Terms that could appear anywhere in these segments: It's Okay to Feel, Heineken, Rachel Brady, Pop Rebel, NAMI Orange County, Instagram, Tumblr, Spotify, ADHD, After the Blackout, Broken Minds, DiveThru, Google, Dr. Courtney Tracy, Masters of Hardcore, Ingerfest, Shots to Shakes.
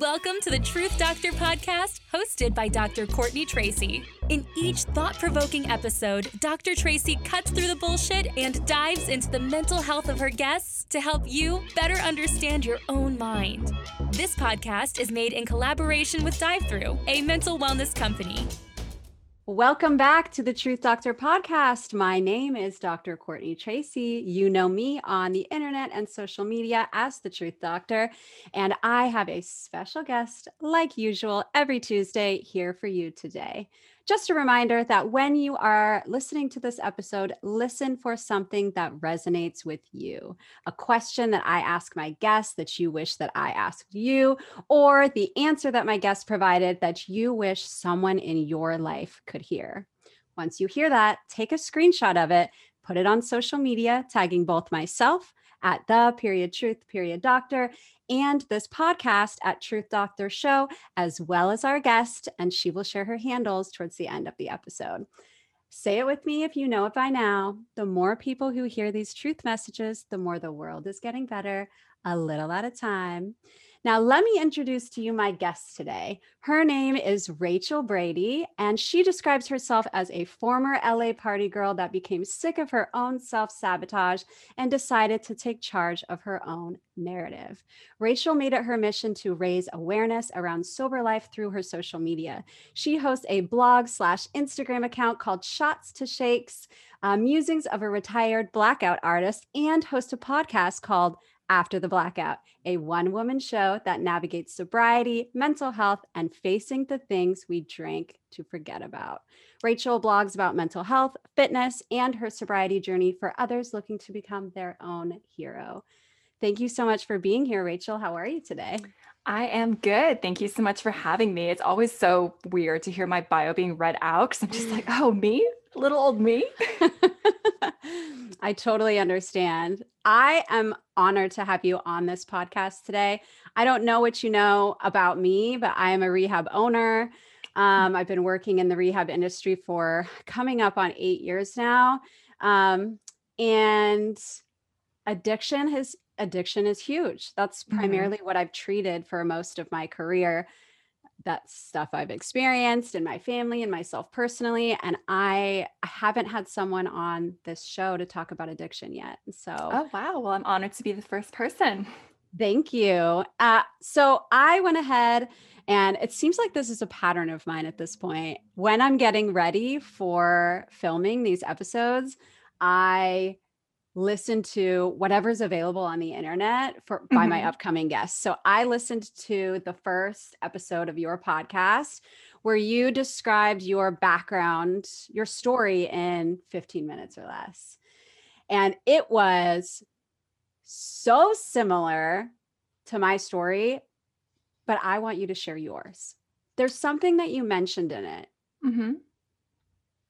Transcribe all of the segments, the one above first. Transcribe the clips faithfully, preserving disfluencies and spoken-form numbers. Welcome to the Truth Doctor podcast, hosted by Doctor Courtney Tracy. In each thought-provoking episode, Doctor Tracy cuts through the bullshit and dives into the mental health of her guests to help you better understand your own mind. This podcast is made in collaboration with DiveThru, a mental wellness company. Welcome back to the Truth Doctor podcast. My name is Doctor Courtney Tracy. You know me on the internet and social media as the Truth Doctor. And I have a special guest, like usual, every Tuesday here for you today. Just a reminder that when you are listening to this episode, listen for something that resonates with you. A question that I ask my guests that you wish that I asked you, or the answer that my guest provided that you wish someone in your life could hear. Once you hear that, take a screenshot of it, put it on social media, tagging both myself at the period truth period doctor and this podcast at Truth Doctor Show, as well as our guest, and she will share her handles towards the end of the episode. Say it with me if you know it by now. The more people who hear these truth messages, the more the world is getting better, a little at a time. Now, let me introduce to you my guest today. Her name is Rachel Brady, and she describes herself as a former L A party girl that became sick of her own self-sabotage and decided to take charge of her own narrative. Rachel made it her mission to raise awareness around sober life through her social media. She hosts a blog slash Instagram account called Shots to Shakes, uh, musings of a retired blackout artist, and hosts a podcast called After the Blackout, a one-woman show that navigates sobriety, mental health, and facing the things we drank to forget about. Rachel blogs about mental health, fitness, and her sobriety journey for others looking to become their own hero. Thank you so much for being here, Rachel. How are you today? I am good. Thank you so much for having me. It's always so weird to hear my bio being read out because I'm just like, oh, me? Little old me? I totally understand. I am honored to have you on this podcast today. I don't know what you know about me, but I am a rehab owner. Um, I've been working in the rehab industry for coming up on eight years now. Um, and addiction has addiction is huge. That's primarily mm-hmm. what I've treated for most of my career. That's stuff I've experienced in my family and myself personally. And I haven't had someone on this show to talk about addiction yet. So, oh, wow. Well, I'm honored to be the first person. Thank you. Uh, so I went ahead, and it seems like this is a pattern of mine at this point. When I'm getting ready for filming these episodes, I listen to whatever's available on the internet for by mm-hmm. my upcoming guests. So I listened to the first episode of your podcast where you described your background, your story in fifteen minutes or less. And it was so similar to my story, but I want you to share yours. There's something that you mentioned in it mm-hmm.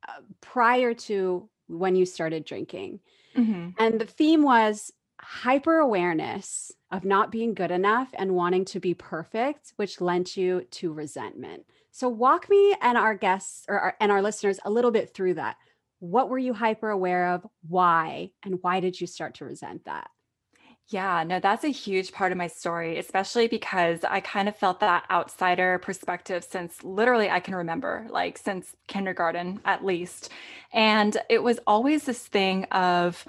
uh, prior to when you started drinking. Mm-hmm. And the theme was hyper awareness of not being good enough and wanting to be perfect, which lent you to resentment. So walk me and our guests or our, and our listeners a little bit through that. What were you hyper aware of? Why? And why did you start to resent that? Yeah, no, that's a huge part of my story, especially because I kind of felt that outsider perspective since literally I can remember, like since kindergarten at least. And it was always this thing of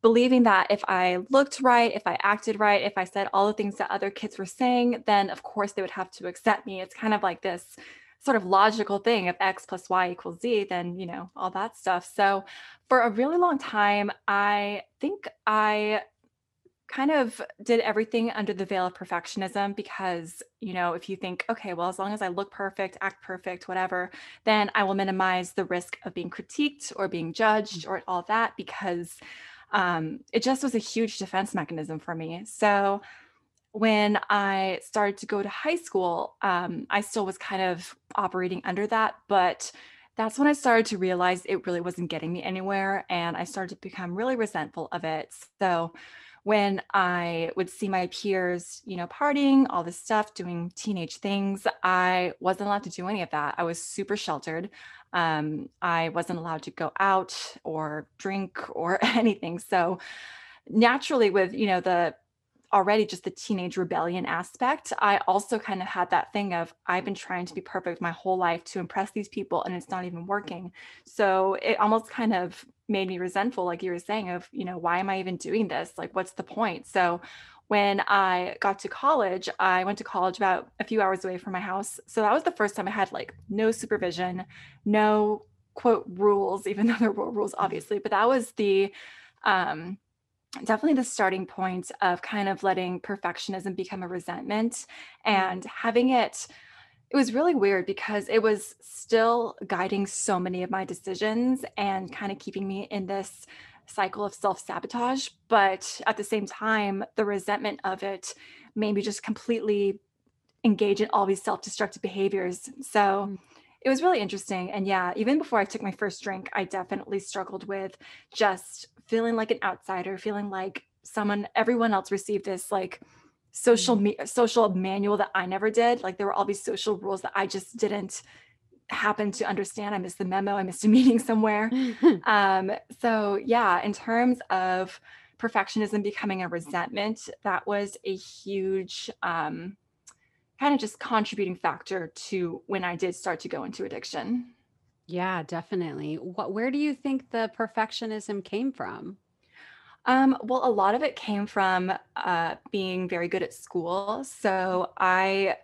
believing that if I looked right, if I acted right, if I said all the things that other kids were saying, then of course they would have to accept me. It's kind of like this sort of logical thing if X plus Y equals Z, then, you know, all that stuff. So for a really long time, I think I kind of did everything under the veil of perfectionism because, you know, if you think, okay, well, as long as I look perfect, act perfect, whatever, then I will minimize the risk of being critiqued or being judged or all that, because um, it just was a huge defense mechanism for me. So when I started to go to high school, um, I still was kind of operating under that, but that's when I started to realize it really wasn't getting me anywhere. And I started to become really resentful of it. So when I would see my peers, you know, partying, all this stuff, doing teenage things, I wasn't allowed to do any of that. I was super sheltered. Um, I wasn't allowed to go out or drink or anything. So naturally with, you know, the already just the teenage rebellion aspect, I also kind of had that thing of, I've been trying to be perfect my whole life to impress these people, and it's not even working. So it almost kind of made me resentful, like you were saying, of, you know, why am I even doing this? Like, what's the point? So when I got to college, I went to college about a few hours away from my house. So that was the first time I had like no supervision, no quote rules, even though there were rules, obviously, but that was the, um, definitely the starting point of kind of letting perfectionism become a resentment and having it. It was really weird because it was still guiding so many of my decisions and kind of keeping me in this cycle of self-sabotage. But at the same time, the resentment of it made me just completely engage in all these self-destructive behaviors. So mm-hmm. it was really interesting. And yeah, even before I took my first drink, I definitely struggled with just feeling like an outsider, feeling like someone, everyone else received this like social me- social manual that I never did. Like there were all these social rules that I just didn't happen to understand. I missed the memo. I missed a meeting somewhere. um, so yeah, in terms of perfectionism becoming a resentment, that was a huge um, kind of just contributing factor to when I did start to go into addiction. Yeah, definitely. What, where do you think the perfectionism came from? Um, well, a lot of it came from uh, being very good at school. So I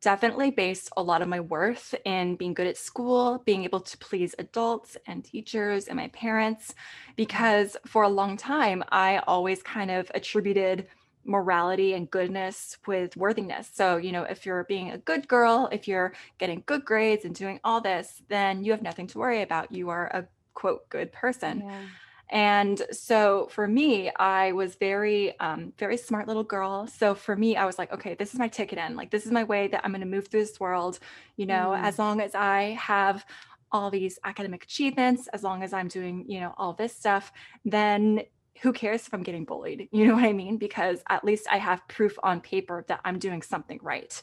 definitely based a lot of my worth in being good at school, being able to please adults and teachers and my parents, because for a long time, I always kind of attributed morality and goodness with worthiness. So, you know, if you're being a good girl, if you're getting good grades and doing all this, then you have nothing to worry about. You are a quote, good person. Yeah. And so for me, I was very, um, very smart little girl. So for me, I was like, okay, this is my ticket in. Like, this is my way that I'm going to move through this world. You know, mm. as long as I have all these academic achievements, as long as I'm doing, you know, all this stuff, then who cares if I'm getting bullied? You know what I mean? Because at least I have proof on paper that I'm doing something right.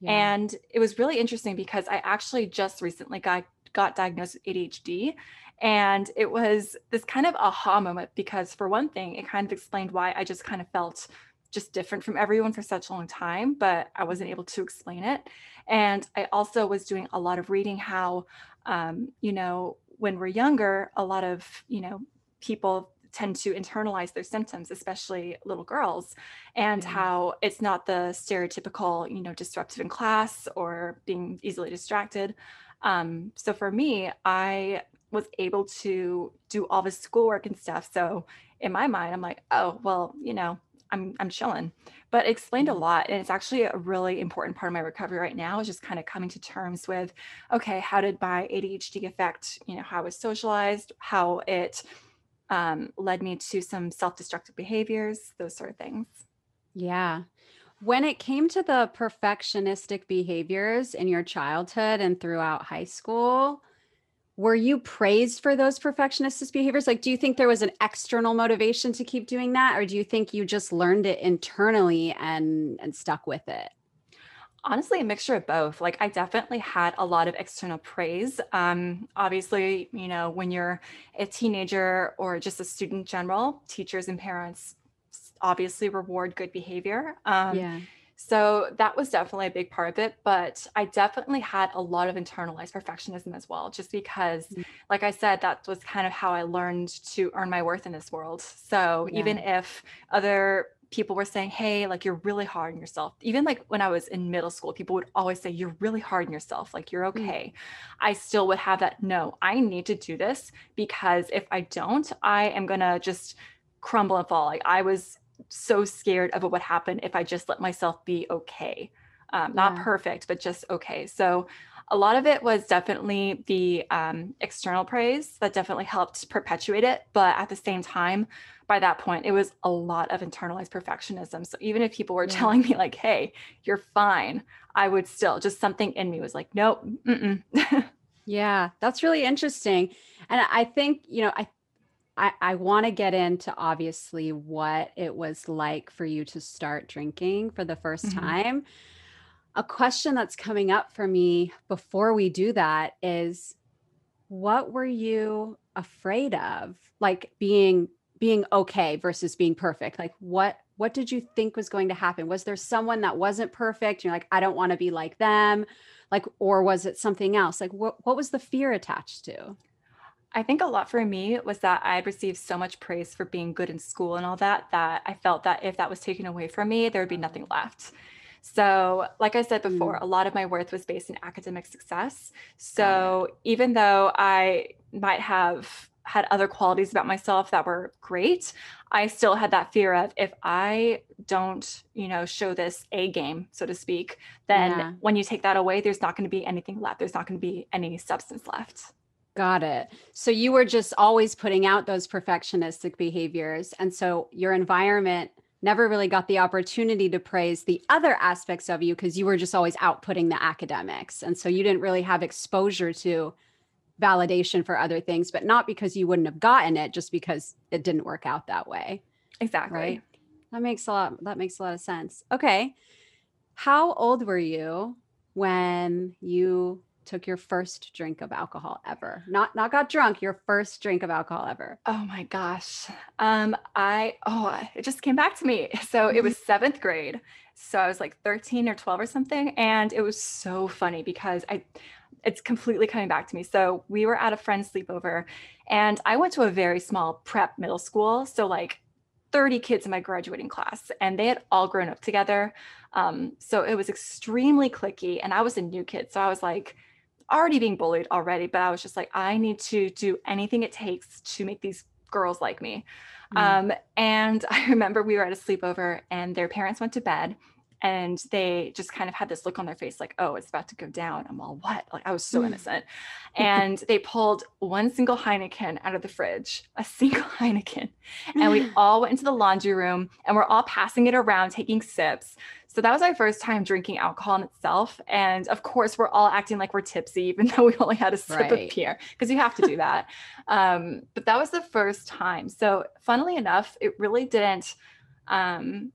Yeah. And it was really interesting because I actually just recently got, got diagnosed with A D H D. And it was this kind of aha moment because for one thing, it kind of explained why I just kind of felt just different from everyone for such a long time, but I wasn't able to explain it. And I also was doing a lot of reading how, um, you know, when we're younger, a lot of, you know, people tend to internalize their symptoms, especially little girls, and mm-hmm. how it's not the stereotypical, you know, disruptive in class or being easily distracted. Um, so for me, I was able to do all the schoolwork and stuff. So in my mind, I'm like, oh, well, you know, I'm I'm chilling. But it explained a lot. And it's actually a really important part of my recovery right now is just kind of coming to terms with, okay, how did my A D H D affect, you know, how I was socialized, how it um, led me to some self-destructive behaviors, those sort of things. Yeah. When it came to the perfectionistic behaviors in your childhood and throughout high school, were you praised for those perfectionist behaviors? Like, do you think there was an external motivation to keep doing that? Or do you think you just learned it internally and, and stuck with it? Honestly, a mixture of both. Like I definitely had a lot of external praise. Um, obviously, you know, when you're a teenager or just a student in general, teachers and parents obviously reward good behavior. Um, yeah. So that was definitely a big part of it, but I definitely had a lot of internalized perfectionism as well, just because, mm-hmm. like I said, that was kind of how I learned to earn my worth in this world. So yeah. even if other people were saying, hey, like you're really hard on yourself, even like when I was in middle school, people would always say, you're really hard on yourself, like you're okay. Mm-hmm. I still would have that, no, I need to do this because if I don't, I am going to just crumble and fall. Like I was so scared of what would happen if I just let myself be okay. Um, not yeah. perfect, but just okay. So a lot of it was definitely the um, external praise that definitely helped perpetuate it. But at the same time, by that point, it was a lot of internalized perfectionism. So even if people were yeah. telling me like, hey, you're fine, I would still just something in me was like, nope. Mm-mm. Yeah, that's really interesting. And I think, you know, I I, I want to get into obviously what it was like for you to start drinking for the first mm-hmm. time. A question that's coming up for me before we do that is, what were you afraid of? Like being being okay versus being perfect? Like what, what did you think was going to happen? Was there someone that wasn't perfect? You're like, I don't want to be like them. Like, or was it something else? Like what, what was the fear attached to? I think a lot for me was that I had received so much praise for being good in school and all that, that I felt that if that was taken away from me, there would be nothing left. So like I said before, mm. a lot of my worth was based in academic success. So God. Even though I might have had other qualities about myself that were great, I still had that fear of, if I don't, you know, show this A game, so to speak, then yeah. when you take that away, there's not going to be anything left. There's not going to be any substance left. Got it. So you were just always putting out those perfectionistic behaviors. And so your environment never really got the opportunity to praise the other aspects of you because you were just always outputting the academics. And so you didn't really have exposure to validation for other things, but not because you wouldn't have gotten it, just because it didn't work out that way. Exactly. Right? That makes a lot, that makes a lot of sense. Okay. How old were you when you took your first drink of alcohol ever? Not, not got drunk, your first drink of alcohol ever. Oh my gosh. Um, I, oh, it just came back to me. So it was seventh grade. So I was like thirteen or twelve or something. And it was so funny because I, it's completely coming back to me. So we were at a friend's sleepover and I went to a very small prep middle school. So like thirty kids in my graduating class, and they had all grown up together. Um, so it was extremely cliquey, and I was a new kid. So I was like already being bullied already, but I was just like, I need to do anything it takes to make these girls like me. Mm. Um, and I remember we were at a sleepover and their parents went to bed, and they just kind of had this look on their face like, oh, it's about to go down. I'm all, what? Like, I was so innocent. And they pulled one single Heineken out of the fridge, a single Heineken. And we all went into the laundry room and we're all passing it around, taking sips. So that was my first time drinking alcohol in itself. And of course, we're all acting like we're tipsy, even though we only had a sip right. of beer, because you have to do that. Um, but that was the first time. So funnily enough, it really didn't... Um,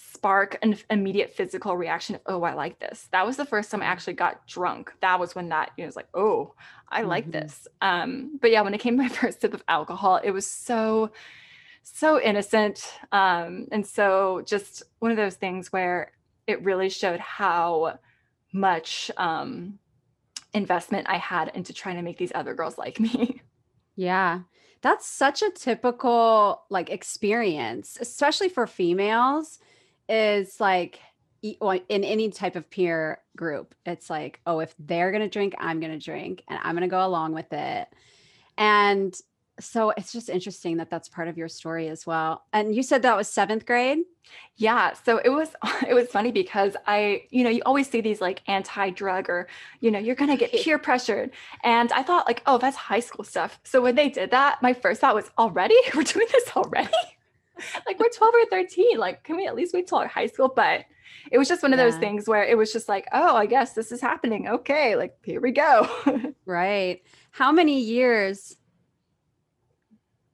spark an immediate physical reaction of, oh, I like this. That was the first time I actually got drunk. That was when that, you know, it was like, oh, I mm-hmm. like this. Um, but yeah, when it came to my first sip of alcohol, it was so, so innocent. Um, and so just one of those things where it really showed how much um, investment I had into trying to make these other girls like me. Yeah. That's such a typical like experience, especially for females. Is like in any type of peer group, it's like, oh, if they're going to drink, I'm going to drink and I'm going to go along with it. And so it's just interesting that that's part of your story as well. And you said that was seventh grade? Yeah. So it was, it was funny because I, you know, you always see these like anti-drug or, you know, you're going to get peer pressured. And I thought like, oh, that's high school stuff. So when they did that, my first thought was, already? We're doing this already? Like we're twelve or thirteen, like, can we at least wait till our high school? But it was just one of yeah. those things where it was just like, oh, I guess this is happening. Okay. Like, here we go. Right. How many years,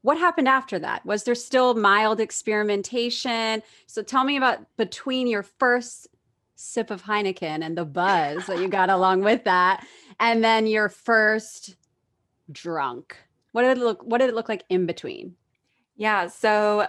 what happened after that? Was there still mild experimentation? So tell me about between your first sip of Heineken and the buzz that you got along with that. And then your first drunk, what did it look, what did it look like in between? Yeah. So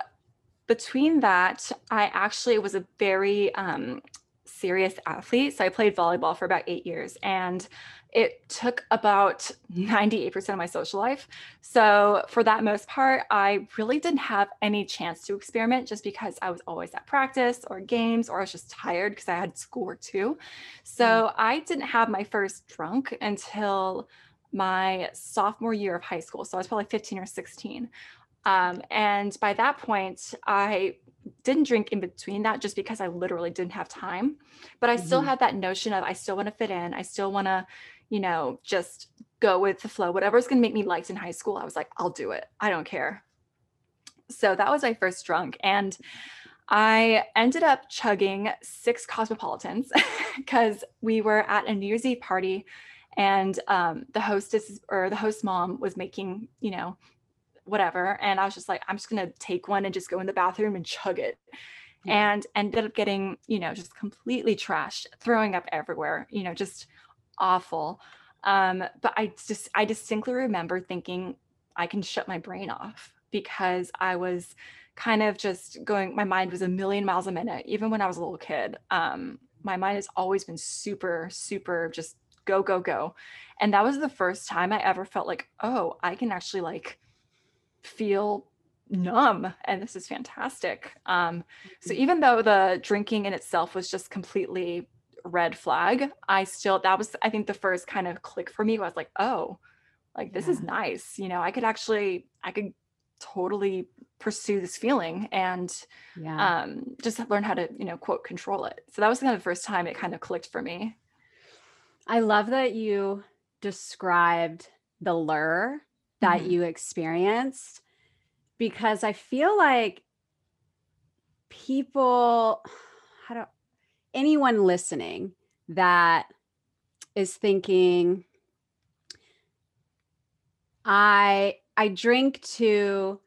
between that, I actually was a very um, serious athlete. So I played volleyball for about eight years and it took about ninety-eight percent of my social life. So for that most part, I really didn't have any chance to experiment just because I was always at practice or games, or I was just tired because I had schoolwork too. So mm. I didn't have my first drunk until my sophomore year of high school. So I was probably fifteen or sixteen. Um, and by that point, I didn't drink in between that just because I literally didn't have time, but I mm-hmm. still had that notion of, I still want to fit in. I still want to, you know, just go with the flow, whatever's going to make me liked in high school. I was like, I'll do it. I don't care. So that was my first drunk. And I ended up chugging six Cosmopolitans because we were at a New Year's Eve party and, um, the hostess or the host mom was making, you know, whatever. And I was just like, I'm just going to take one and just go in the bathroom and chug it. Yeah. And ended up getting, you know, just completely trashed, throwing up everywhere, you know, just awful. Um, but I just, I distinctly remember thinking I can shut my brain off because I was kind of just going, my mind was a million miles a minute. Even when I was a little kid, um, my mind has always been super, super just go, go, go. And that was the first time I ever felt like, oh, I can actually like feel numb. And this is fantastic. Um, so even though the drinking in itself was just completely red flag, I still, that was, I think the first kind of click for me was like, oh, like this yeah. is nice. You know, I could actually, I could totally pursue this feeling and yeah. um, just learn how to, you know, quote, control it. So that was kind of the first time it kind of clicked for me. I love that you described the lure that mm-hmm. you experienced, because I feel like people, how do anyone listening that is thinking, I, I drink to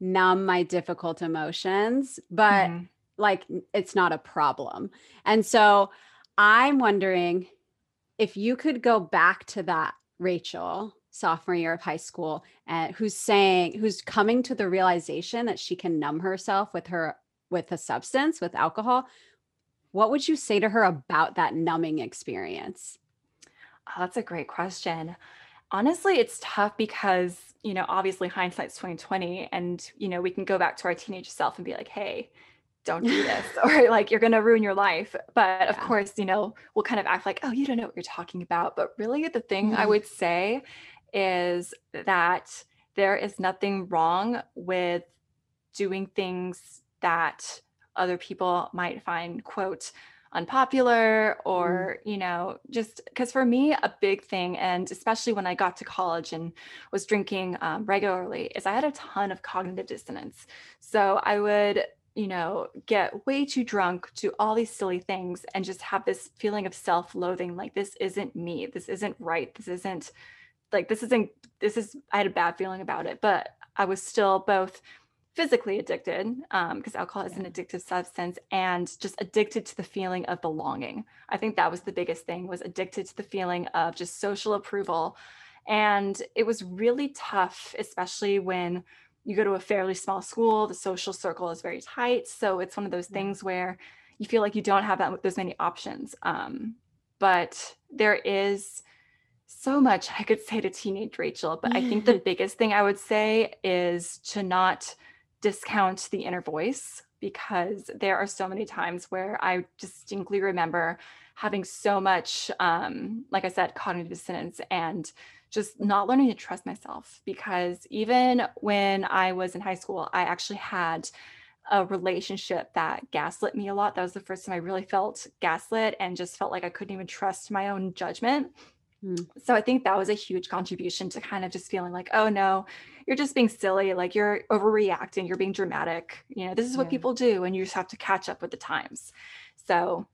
numb my difficult emotions, but mm-hmm. like, it's not a problem. And so I'm wondering if you could go back to that Rachel, sophomore year of high school, and uh, who's saying, who's coming to the realization that she can numb herself with her, with a substance, with alcohol. What would you say to her about that numbing experience? Oh, that's a great question. Honestly, it's tough because, you know, obviously hindsight's twenty twenty, and, you know, we can go back to our teenage self and be like, hey, don't do this, or like, you're going to ruin your life. But of yeah. course, you know, we'll kind of act like, oh, you don't know what you're talking about. But really the thing mm-hmm. I would say is that there is nothing wrong with doing things that other people might find, quote, unpopular, or, mm. you know, just because for me, a big thing, and especially when I got to college and was drinking um, regularly, is I had a ton of cognitive dissonance. So I would, you know, get way too drunk, do all these silly things, and just have this feeling of self-loathing, like this isn't me, this isn't right, this isn't like, this isn't, this is, I had a bad feeling about it, but I was still both physically addicted, um, because alcohol is yeah. an addictive substance, and just addicted to the feeling of belonging. I think that was the biggest thing, was addicted to the feeling of just social approval. And it was really tough, especially when you go to a fairly small school, the social circle is very tight. So it's one of those yeah. things where you feel like you don't have that, those many options. Um, but there is so much I could say to teenage Rachel, but I think the biggest thing I would say is to not discount the inner voice, because there are so many times where I distinctly remember having so much, um, like I said, cognitive dissonance, and just not learning to trust myself. Because even when I was in high school, I actually had a relationship that gaslit me a lot. That was the first time I really felt gaslit and just felt like I couldn't even trust my own judgment. So I think that was a huge contribution to kind of just feeling like, oh no, you're just being silly. Like you're overreacting, you're being dramatic. You know, this is what yeah. people do, and you just have to catch up with the times. So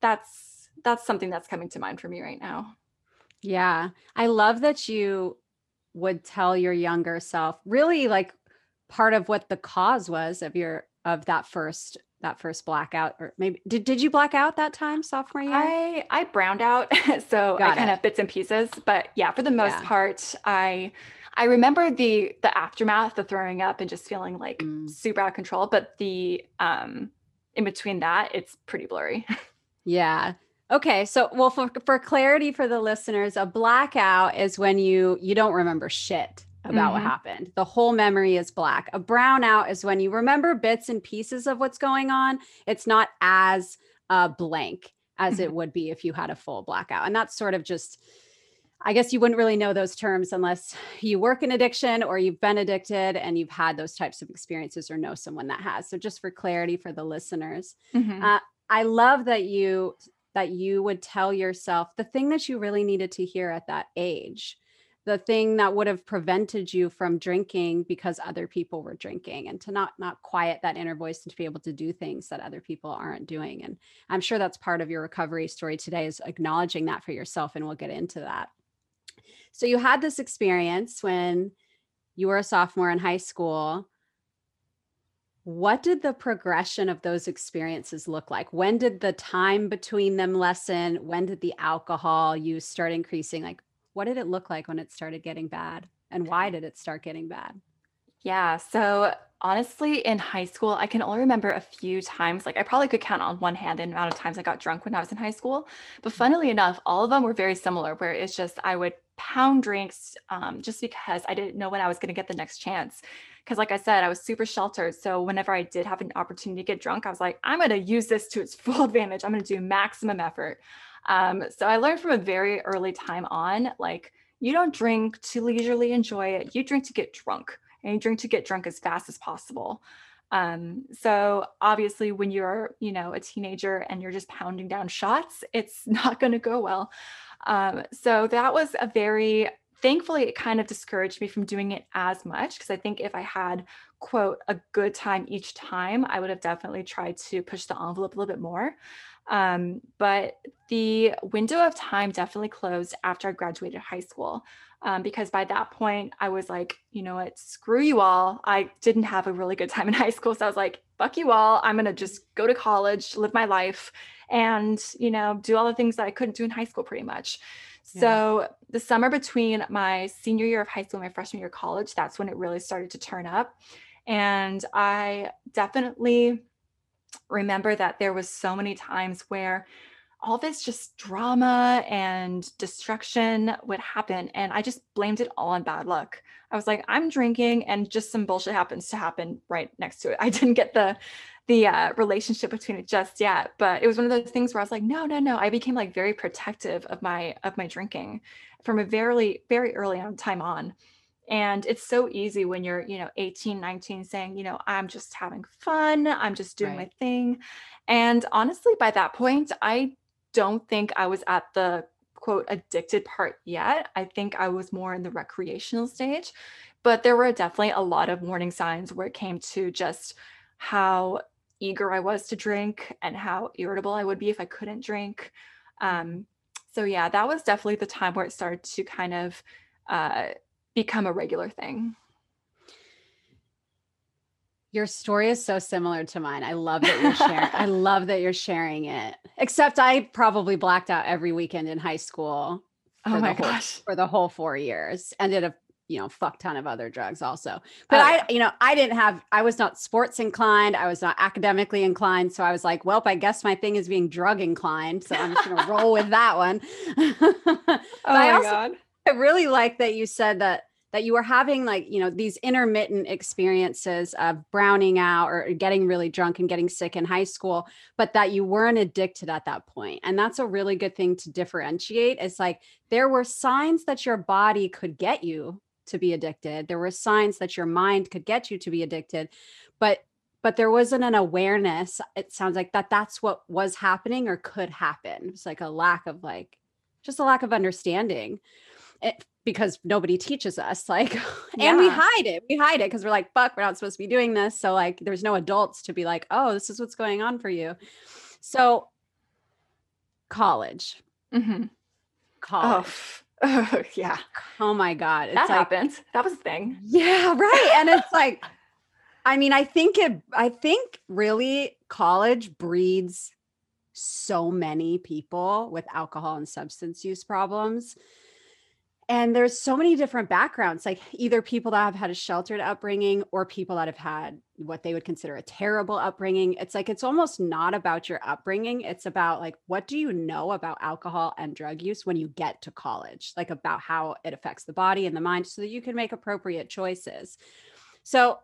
that's, that's something that's coming to mind for me right now. Yeah. I love that you would tell your younger self really like part of what the cause was of your, of that first that first blackout, or maybe did, did you black out that time sophomore year? I, I browned out. So Got I kind it. of bits and pieces, but yeah, for the most yeah. part, I, I remember the, the aftermath, the throwing up and just feeling like mm. super out of control. But the, um, in between that, it's pretty blurry. Yeah. Okay. So, well, for, for clarity for the listeners, a blackout is when you, you don't remember shit about mm-hmm. what happened. The whole memory is black. A brownout is when you remember bits and pieces of what's going on. It's not as uh, blank as mm-hmm. it would be if you had a full blackout. And that's sort of just, I guess you wouldn't really know those terms unless you work in addiction or you've been addicted and you've had those types of experiences or know someone that has. So just for clarity for the listeners, mm-hmm. uh, I love that you, that you would tell yourself the thing that you really needed to hear at that age, the thing that would have prevented you from drinking because other people were drinking, and to not, not quiet that inner voice and to be able to do things that other people aren't doing. And I'm sure that's part of your recovery story today, is acknowledging that for yourself. And we'll get into that. So you had this experience when you were a sophomore in high school. What did the progression of those experiences look like? When did the time between them lessen? When did the alcohol use start increasing? Like, what did it look like when it started getting bad, and why did it start getting bad? Yeah. So honestly, in high school, I can only remember a few times. Like, I probably could count on one hand the amount of times I got drunk when I was in high school. But funnily enough, all of them were very similar, where it's just I would pound drinks um, just because I didn't know when I was going to get the next chance. Because, like I said, I was super sheltered. So whenever I did have an opportunity to get drunk, I was like, I'm going to use this to its full advantage. I'm going to do maximum effort. Um, so I learned from a very early time on, like, you don't drink to leisurely enjoy it. You drink to get drunk, and you drink to get drunk as fast as possible. Um, so obviously when you're, you know, a teenager and you're just pounding down shots, it's not going to go well. Um, so that was a very, thankfully, it kind of discouraged me from doing it as much. Cause I think if I had, quote, a good time each time, I would have definitely tried to push the envelope a little bit more. Um, but the window of time definitely closed after I graduated high school. Um, because by that point I was like, you know what, screw you all. I didn't have a really good time in high school. So I was like, fuck you all. I'm going to just go to college, live my life, and, you know, do all the things that I couldn't do in high school pretty much. Yeah. So the summer between my senior year of high school and my freshman year of college, that's when it really started to turn up. And I definitely remember that there was so many times where all this just drama and destruction would happen. And I just blamed it all on bad luck. I was like, I'm drinking and just some bullshit happens to happen right next to it. I didn't get the, the uh, relationship between it just yet, but it was one of those things where I was like, no, no, no. I became like very protective of my, of my drinking from a very, very early on time on. And it's so easy when you're, you know, eighteen, nineteen saying, you know, I'm just having fun. I'm just doing right. my thing. And honestly, by that point, I don't think I was at the quote addicted part yet. I think I was more in the recreational stage, but there were definitely a lot of warning signs where it came to just how eager I was to drink and how irritable I would be if I couldn't drink. Um, so yeah, that was definitely the time where it started to kind of uh, become a regular thing. Your story is so similar to mine. I love that you're sharing. I love that you're sharing it. Except I probably blacked out every weekend in high school. Oh my gosh, for the whole four years, and did a you know fuck ton of other drugs also. But oh, yeah. I, you know, I didn't have. I was not sports inclined. I was not academically inclined. So I was like, well, I guess my thing is being drug inclined. So I'm just gonna roll with that one. Oh my I also, god! I really like that you said that. that you were having like, you know, these intermittent experiences of browning out or getting really drunk and getting sick in high school, but that you weren't addicted at that point. And that's a really good thing to differentiate. It's like, there were signs that your body could get you to be addicted. There were signs that your mind could get you to be addicted, but, but there wasn't an awareness. It sounds like that that's what was happening or could happen. It's like a lack of like, just a lack of understanding. It, because nobody teaches us like, and yeah. we hide it, we hide it. Cause we're like, fuck, we're not supposed to be doing this. So like, there's no adults to be like, oh, this is what's going on for you. So college, mm-hmm. college. Oh. oh yeah. Oh my God. It's that like, happened. That was a thing. Yeah. Right. And it's like, I mean, I think it, I think really college breeds so many people with alcohol and substance use problems. And there's so many different backgrounds, like either people that have had a sheltered upbringing or people that have had what they would consider a terrible upbringing. It's like, it's almost not about your upbringing. It's about like, what do you know about alcohol and drug use when you get to college, like about how it affects the body and the mind so that you can make appropriate choices. So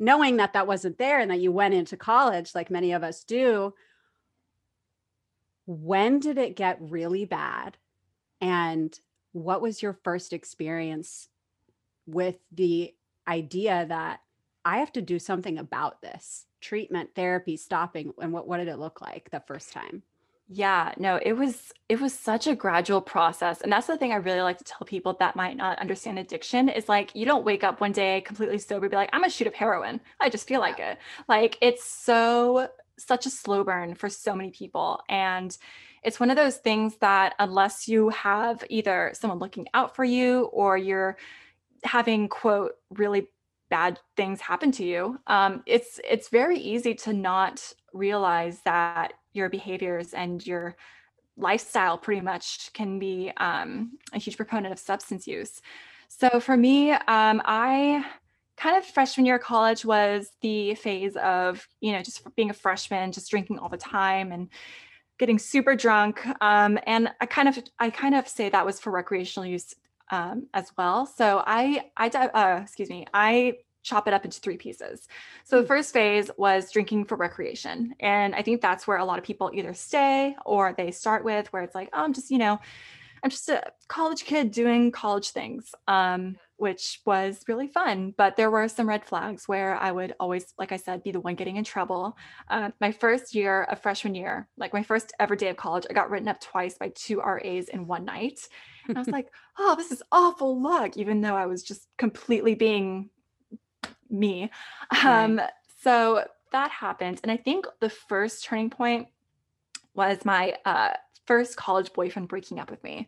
knowing that that wasn't there and that you went into college, like many of us do, when did it get really bad? And what was your first experience with the idea that I have to do something about this? Treatment, therapy, stopping, and what, what did it look like the first time? Yeah, no, it was, it was such a gradual process. And that's the thing I really like to tell people that might not understand addiction is like, you don't wake up one day completely sober, be like, I'm gonna shoot up heroin. I just feel like yeah. it. Like it's so, such a slow burn for so many people. And it's one of those things that unless you have either someone looking out for you or you're having, quote, really bad things happen to you, um, it's it's very easy to not realize that your behaviors and your lifestyle pretty much can be um, a huge proponent of substance use. So for me, um, I kind of freshman year of college was the phase of, you know, just being a freshman, just drinking all the time and getting super drunk. Um, and I kind of, I kind of say that was for recreational use um, as well. So I, I, uh, excuse me, I chop it up into three pieces. So the first phase was drinking for recreation. And I think that's where a lot of people either stay or they start with, where it's like, oh, I'm just, you know, I'm just a college kid doing college things, um, which was really fun. But there were some red flags where I would always, like I said, be the one getting in trouble. Uh, my first year of freshman year, like my first ever day of college, I got written up twice by two R As in one night. And I was like, oh, this is awful luck, even though I was just completely being me. Right. Um, so that happened. And I think the first turning point was my uh, first college boyfriend breaking up with me.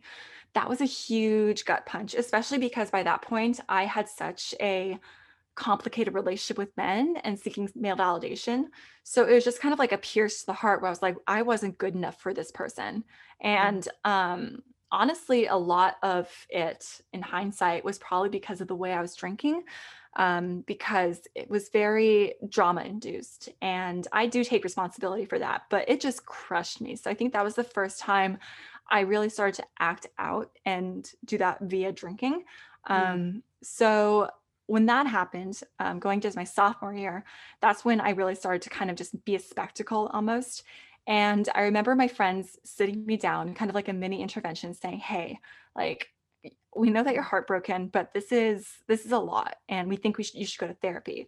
That was a huge gut punch, especially because by that point I had such a complicated relationship with men and seeking male validation. So it was just kind of like a pierce to the heart, where I was like, I wasn't good enough for this person. And um, honestly, a lot of it in hindsight was probably because of the way I was drinking, um, because it was very drama induced. And I do take responsibility for that, but it just crushed me. So I think that was the first time I really started to act out and do that via drinking. Um, mm-hmm. So when that happened, um, going to my sophomore year, that's when I really started to kind of just be a spectacle almost. And I remember my friends sitting me down, kind of like a mini intervention, saying, hey, like, we know that you're heartbroken, but this is, this is a lot. And we think we should, you should go to therapy.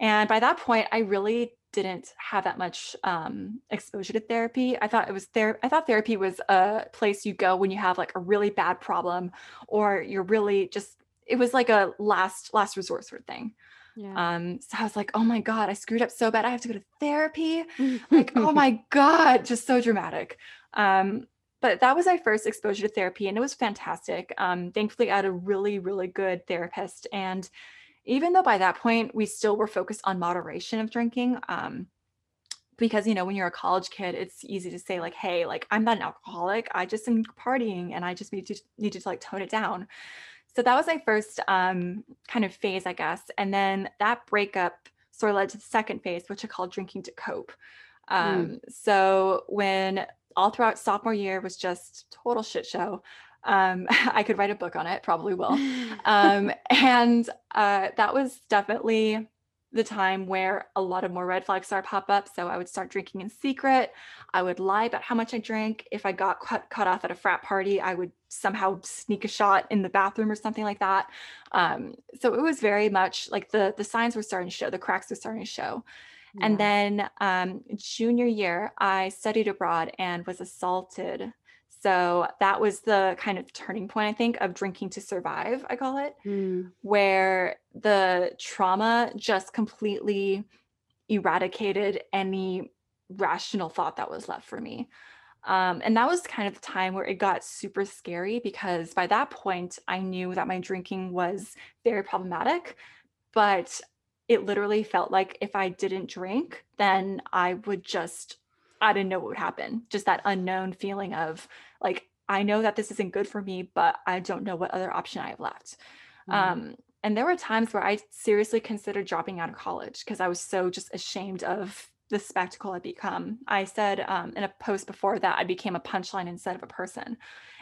And by that point, I really didn't have that much um, exposure to therapy. I thought it was there. I thought therapy was a place you go when you have like a really bad problem, or you're really just, it was like a last, last resort sort of thing. Yeah. Um, so I was like, oh my God, I screwed up so bad. I have to go to therapy. Like, oh my God, just so dramatic. Um, But that was my first exposure to therapy, and it was fantastic. Um, thankfully, I had a really, really good therapist. And even though by that point, we still were focused on moderation of drinking, um, because, you know, when you're a college kid, it's easy to say like, hey, like, I'm not an alcoholic. I just am partying, and I just need to need to like tone it down. So that was my first um, kind of phase, I guess. And then that breakup sort of led to the second phase, which I call drinking to cope. Um, mm. So when... all throughout sophomore year was just total shit show. Um, I could write a book on it, probably will. Um, and uh, that was definitely the time where a lot of more red flags started to pop up. So I would start drinking in secret. I would lie about how much I drank. If I got cut, cut off at a frat party, I would somehow sneak a shot in the bathroom or something like that. Um, so it was very much like the, the signs were starting to show, the cracks were starting to show. Yeah. And then um, junior year, I studied abroad and was assaulted. So that was the kind of turning point, I think, of drinking to survive, I call it, mm. where the trauma just completely eradicated any rational thought that was left for me. Um, and that was kind of the time where it got super scary, because by that point, I knew that my drinking was very problematic, but it literally felt like if I didn't drink, then I would just, I didn't know what would happen. Just that unknown feeling of like, I know that this isn't good for me, but I don't know what other option I have left. Mm. Um, and there were times where I seriously considered dropping out of college because I was so just ashamed of the spectacle I'd become. I said um, in a post before that I became a punchline instead of a person.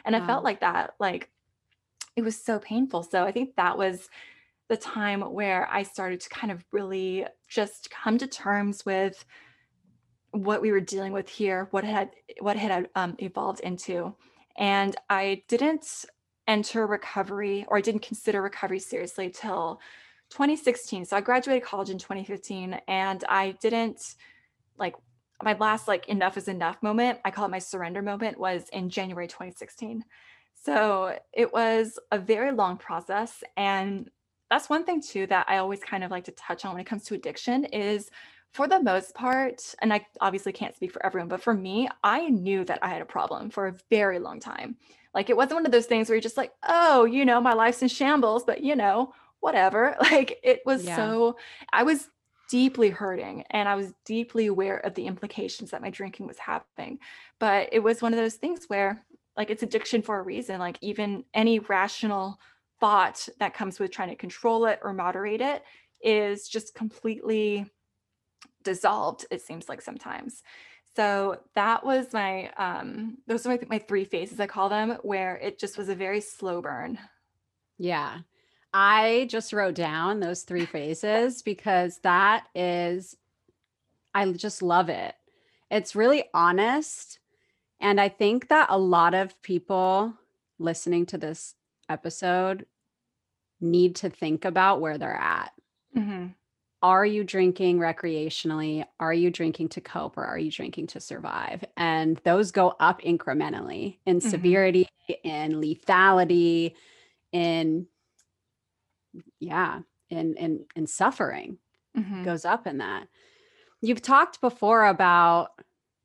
And wow. I felt like that, like it was so painful. So I think that was the time where I started to kind of really just come to terms with what we were dealing with here, what had what had um, evolved into. And I didn't enter recovery, or I didn't consider recovery seriously till twenty sixteen. So I graduated college in twenty fifteen, and I didn't like my last like enough is enough moment. I call it my surrender moment, was in January twenty sixteen. So it was a very long process. And that's one thing too, that I always kind of like to touch on when it comes to addiction is, for the most part, and I obviously can't speak for everyone, but for me, I knew that I had a problem for a very long time. Like it wasn't one of those things where you're just like, oh, you know, my life's in shambles, but you know, whatever. Like it was yeah. so, I was deeply hurting, and I was deeply aware of the implications that my drinking was having. But it was one of those things where like it's addiction for a reason. Like even any rational thought that comes with trying to control it or moderate it is just completely dissolved, it seems like sometimes. So that was my, um, those are my, my three phases, I call them, where it just was a very slow burn. Yeah. I just wrote down those three phases because that is, I just love it. It's really honest. And I think that a lot of people listening to this episode need to think about where they're at. Mm-hmm. Are you drinking recreationally? Are you drinking to cope, or are you drinking to survive? And those go up incrementally in mm-hmm. severity, in lethality, in, yeah, in, in, in suffering mm-hmm. goes up in that. You've talked before about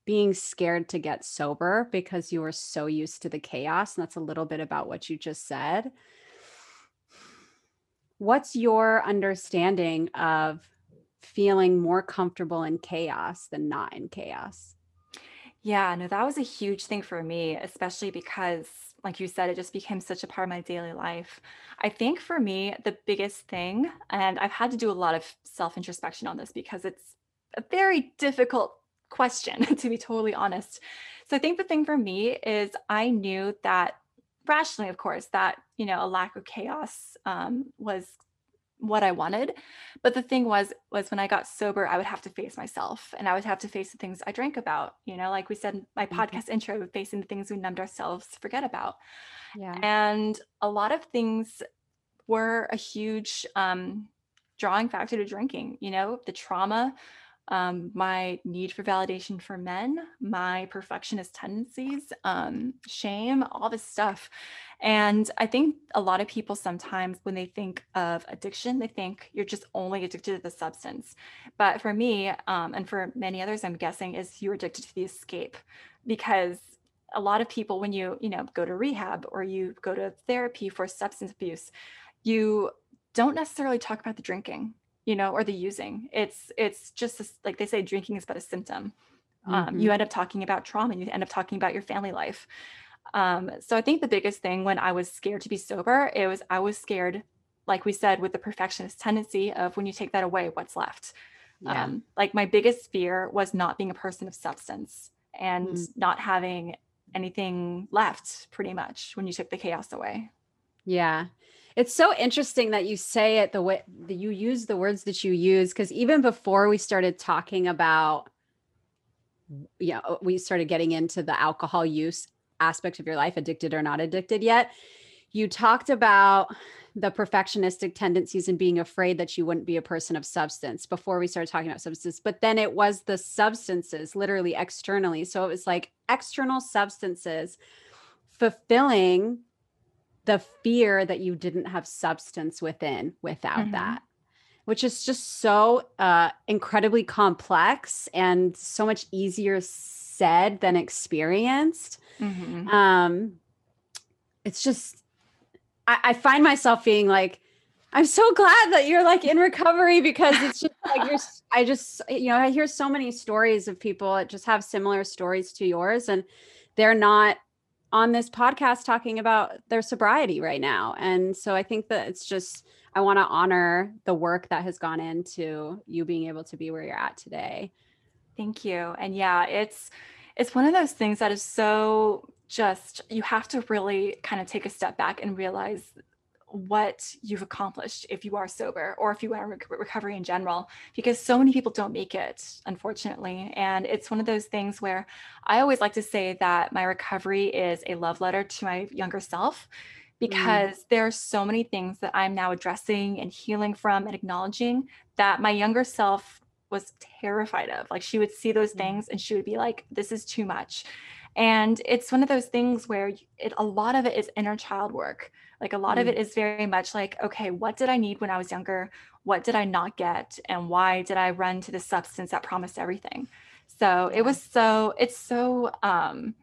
being scared to get sober because you were so used to the chaos. And that's a little bit about what you just said. What's your understanding of feeling more comfortable in chaos than not in chaos? Yeah, no, that was a huge thing for me, especially because, like you said, it just became such a part of my daily life. I think for me, the biggest thing, and I've had to do a lot of self-introspection on this because it's a very difficult question, to be totally honest. So I think the thing for me is I knew that rationally, of course, that, you know, a lack of chaos um, was what I wanted. But the thing was, was when I got sober, I would have to face myself, and I would have to face the things I drank about, you know, like we said, in my podcast mm-hmm. intro, facing the things we numbed ourselves to forget about. Yeah. And a lot of things were a huge um, drawing factor to drinking, you know, the trauma, um, my need for validation for men, my perfectionist tendencies, um, shame, all this stuff. And I think a lot of people sometimes when they think of addiction, they think you're just only addicted to the substance. But for me, um, and for many others, I'm guessing, is you're addicted to the escape, because a lot of people, when you, you know, go to rehab or you go to therapy for substance abuse, you don't necessarily talk about the drinking, you know, or the using. It's, it's just a, like they say, drinking is but a symptom. Um, mm-hmm. You end up talking about trauma, and you end up talking about your family life. Um, so I think the biggest thing when I was scared to be sober, it was, I was scared, like we said, with the perfectionist tendency of when you take that away, what's left. Yeah. Um, like my biggest fear was not being a person of substance and mm-hmm. not having anything left pretty much when you took the chaos away. Yeah. It's so interesting that you say it the way that you use the words that you use, because even before we started talking about, you know, we started getting into the alcohol use aspect of your life, addicted or not addicted yet, you talked about the perfectionistic tendencies and being afraid that you wouldn't be a person of substance before we started talking about substance. But then it was the substances literally externally. So it was like external substances fulfilling the fear that you didn't have substance within without mm-hmm. that, which is just so uh, incredibly complex and so much easier said than experienced. Mm-hmm. Um, it's just, I, I find myself being like, I'm so glad that you're like in recovery, because it's just like, you're, I just, you know, I hear so many stories of people that just have similar stories to yours, and they're not on this podcast talking about their sobriety right now. And so I think that it's just, I want to honor the work that has gone into you being able to be where you're at today. Thank you. And yeah, it's, it's one of those things that is so just, you have to really kind of take a step back and realize what you've accomplished if you are sober, or if you are in rec- recovery in general, because so many people don't make it, unfortunately. And it's one of those things where I always like to say that my recovery is a love letter to my younger self, because mm. there are so many things that I'm now addressing and healing from and acknowledging that my younger self was terrified of. Like, she would see those mm. things and she would be like, this is too much. And it's one of those things where it, a lot of it is inner child work. Like, a lot mm. of it is very much like, okay, what did I need when I was younger? What did I not get? And why did I run to the substance that promised everything? So yeah. it was so, it's so, um,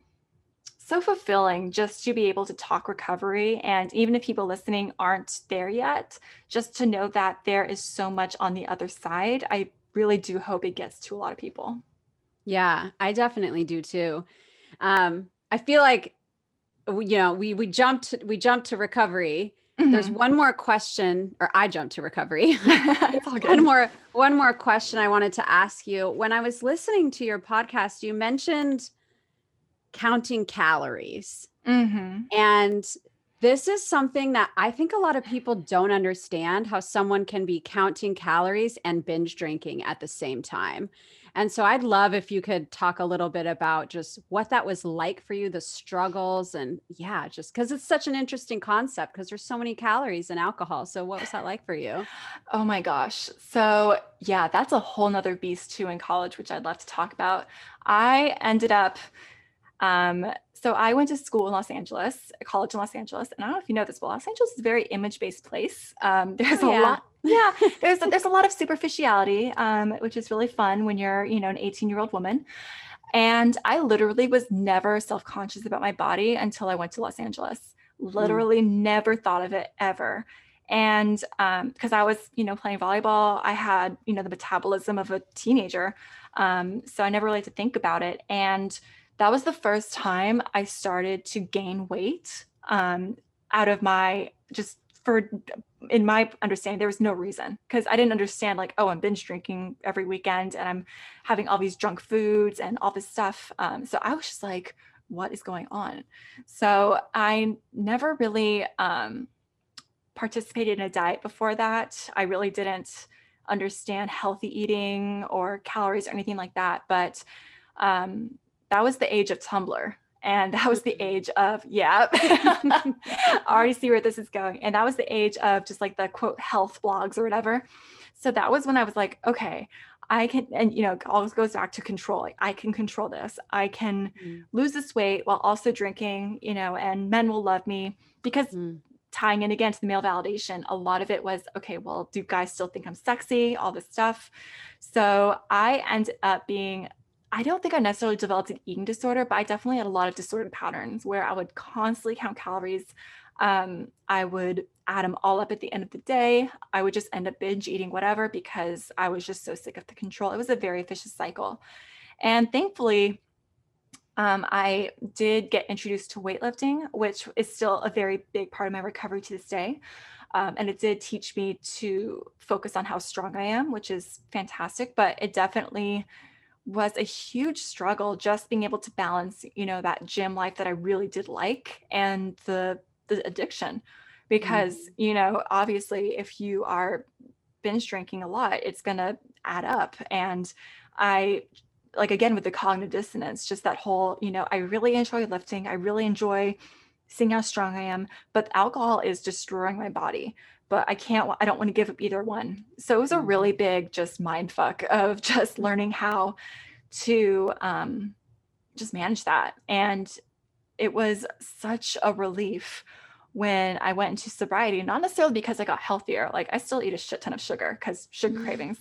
so fulfilling just to be able to talk recovery. And even if people listening aren't there yet, just to know that there is so much on the other side, I really do hope it gets to a lot of people. Yeah, I definitely do too. Um, I feel like, you know, we, we jumped, we jumped to recovery Mm-hmm. There's one more question, or I jumped to recovery. It's all good. One more, one more question I wanted to ask you. When I was listening to your podcast, you mentioned counting calories. Mm-hmm. And this is something that I think a lot of people don't understand, how someone can be counting calories and binge drinking at the same time. And so I'd love if you could talk a little bit about just what that was like for you, the struggles, and yeah, just because it's such an interesting concept because there's so many calories in alcohol. So what was that like for you? Oh my gosh. So yeah, that's a whole nother beast too in college, which I'd love to talk about. I ended up, um, so I went to school in Los Angeles, college in Los Angeles. And I don't know if you know this, but Los Angeles is a very image-based place. Um, there's oh, yeah. a lot. Yeah, there's there's a lot of superficiality, um, which is really fun when you're, you know, an eighteen-year-old woman. And I literally was never self-conscious about my body until I went to Los Angeles. Literally mm. never thought of it ever. And um, because I was, you know, playing volleyball, I had, you know, the metabolism of a teenager. Um, so I never really had to think about it. And that was the first time I started to gain weight um, out of my just for. in my understanding, there was no reason, because I didn't understand like, oh, I'm binge drinking every weekend and I'm having all these junk foods and all this stuff. Um, so I was just like, what is going on? So I never really um, participated in a diet before that. I really didn't understand healthy eating or calories or anything like that. But um, that was the age of Tumblr. And that was the age of, yeah, I already see where this is going. And that was the age of just like the quote health blogs or whatever. So that was when I was like, okay, I can, and you know, it always goes back to control. Like I can control this. I can mm. lose this weight while also drinking, you know, and men will love me because mm. tying in again to the male validation, a lot of it was, okay, well, do guys still think I'm sexy? All this stuff. So I ended up being I don't think I necessarily developed an eating disorder, but I definitely had a lot of disordered patterns where I would constantly count calories. Um, I would add them all up at the end of the day. I would just end up binge eating whatever because I was just so sick of the control. It was a very vicious cycle. And thankfully, um, I did get introduced to weightlifting, which is still a very big part of my recovery to this day. Um, and it did teach me to focus on how strong I am, which is fantastic, but it definitely was a huge struggle just being able to balance, you know, that gym life that I really did like and the the addiction, because, mm. you know, obviously if you are binge drinking a lot, it's going to add up. And I, like, again, with the cognitive dissonance, just that whole, you know, I really enjoy lifting. I really enjoy seeing how strong I am, but alcohol is destroying my body, but I can't, I don't want to give up either one. So it was a really big, just mind fuck of just learning how to um, just manage that. And it was such a relief when I went into sobriety, not necessarily because I got healthier. Like I still eat a shit ton of sugar because sugar cravings,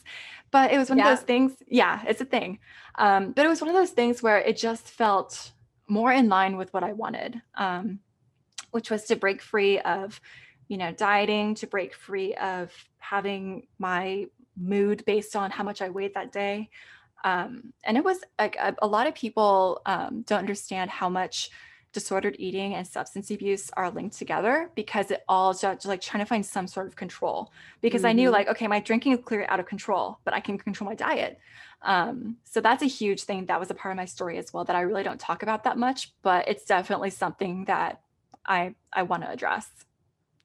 but it was one yeah. of those things. Yeah, it's a thing. Um, but it was one of those things where it just felt more in line with what I wanted, um, which was to break free of, you know, dieting, to break free of having my mood based on how much I weighed that day. Um, and it was like a, a lot of people um, don't understand how much disordered eating and substance abuse are linked together, because it all just like trying to find some sort of control, because mm-hmm. I knew like, okay, my drinking is clearly out of control, but I can control my diet. Um, so that's a huge thing. That was a part of my story as well, that I really don't talk about that much, but it's definitely something that I, I want to address.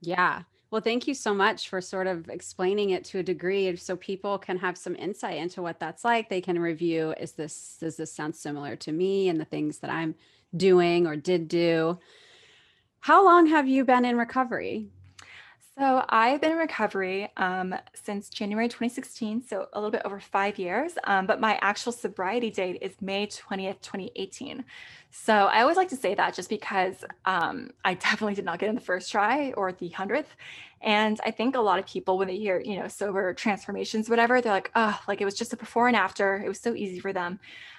Yeah. Well, thank you so much for sort of explaining it to a degree so people can have some insight into what that's like. They can review, is this, does this sound similar to me and the things that I'm doing or did do? How long have you been in recovery? So I've been in recovery um, since January twenty sixteen, so a little bit over five years, um, but my actual sobriety date is May twentieth, twenty eighteen. So I always like to say that just because um, I definitely did not get in the first try or the hundredth. And I think a lot of people, when they hear, you know, sober transformations, whatever, they're like, oh, like it was just a before and after. It was so easy for them.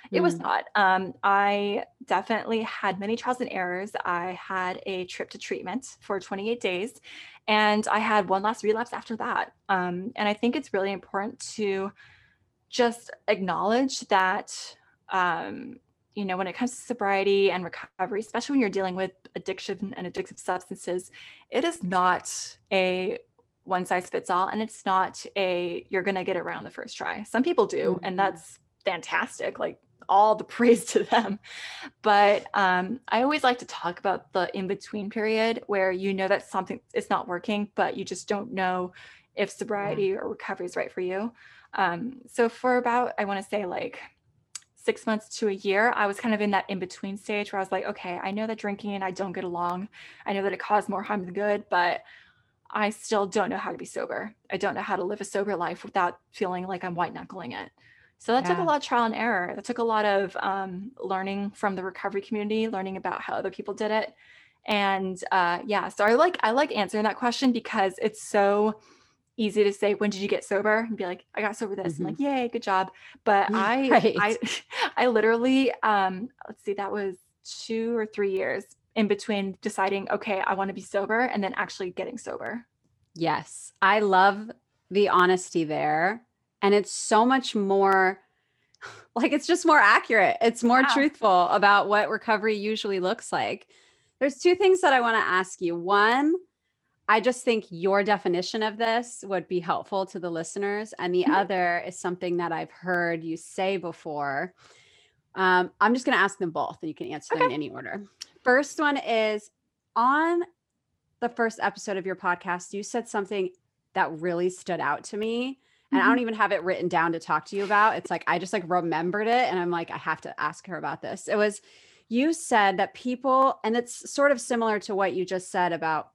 Mm. It was not. Um, I definitely had many trials and errors. I had a trip to treatment for twenty-eight days. And I had one last relapse after that. Um, and I think it's really important to just acknowledge that um, you know, when it comes to sobriety and recovery, especially when you're dealing with addiction and addictive substances, it is not a one size fits all. And it's not a, you're going to get it right on the first try. Some people do, and that's fantastic. Like, all the praise to them. But um, I always like to talk about the in-between period where you know that something is not working, but you just don't know if sobriety or recovery is right for you. Um, so for about, I want to say like six months to a year, I was kind of in that in-between stage where I was like, okay, I know that drinking and I don't get along. I know that it caused more harm than good, but I still don't know how to be sober. I don't know how to live a sober life without feeling like I'm white knuckling it. So that yeah. took a lot of trial and error. That took a lot of um, learning from the recovery community, learning about how other people did it. And uh, yeah, so I like I like answering that question because it's so easy to say, when did you get sober? And be like, I got sober this. Mm-hmm. I'm like, yay, good job. But I, right. I, I literally, um, let's see, that was two or three years in between deciding, okay, I want to be sober, and then actually getting sober. Yes. I love the honesty there. And it's so much more, like, it's just more accurate. It's more yeah. truthful about what recovery usually looks like. There's two things that I want to ask you. One, I just think your definition of this would be helpful to the listeners. And the mm-hmm. other is something that I've heard you say before. Um, I'm just going to ask them both, and you can answer okay. them in any order. First one is, on the first episode of your podcast, you said something that really stood out to me. And I don't even have it written down to talk to you about. It's like, I just like remembered it. And I'm like, I have to ask her about this. It was, you said that people, and it's sort of similar to what you just said about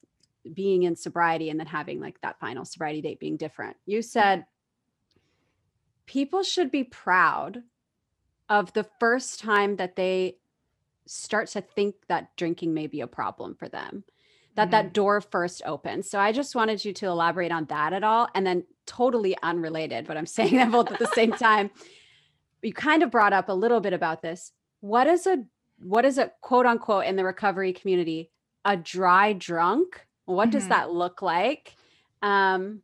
being in sobriety and then having like that final sobriety date being different. You said people should be proud of the first time that they start to think that drinking may be a problem for them, that mm-hmm. that door first opens. So I just wanted you to elaborate on that at all. And then totally unrelated, but I'm saying that both at the same time. You kind of brought up a little bit about this. What is a, what is a quote unquote in the recovery community, a dry drunk? What mm-hmm. does that look like? Um,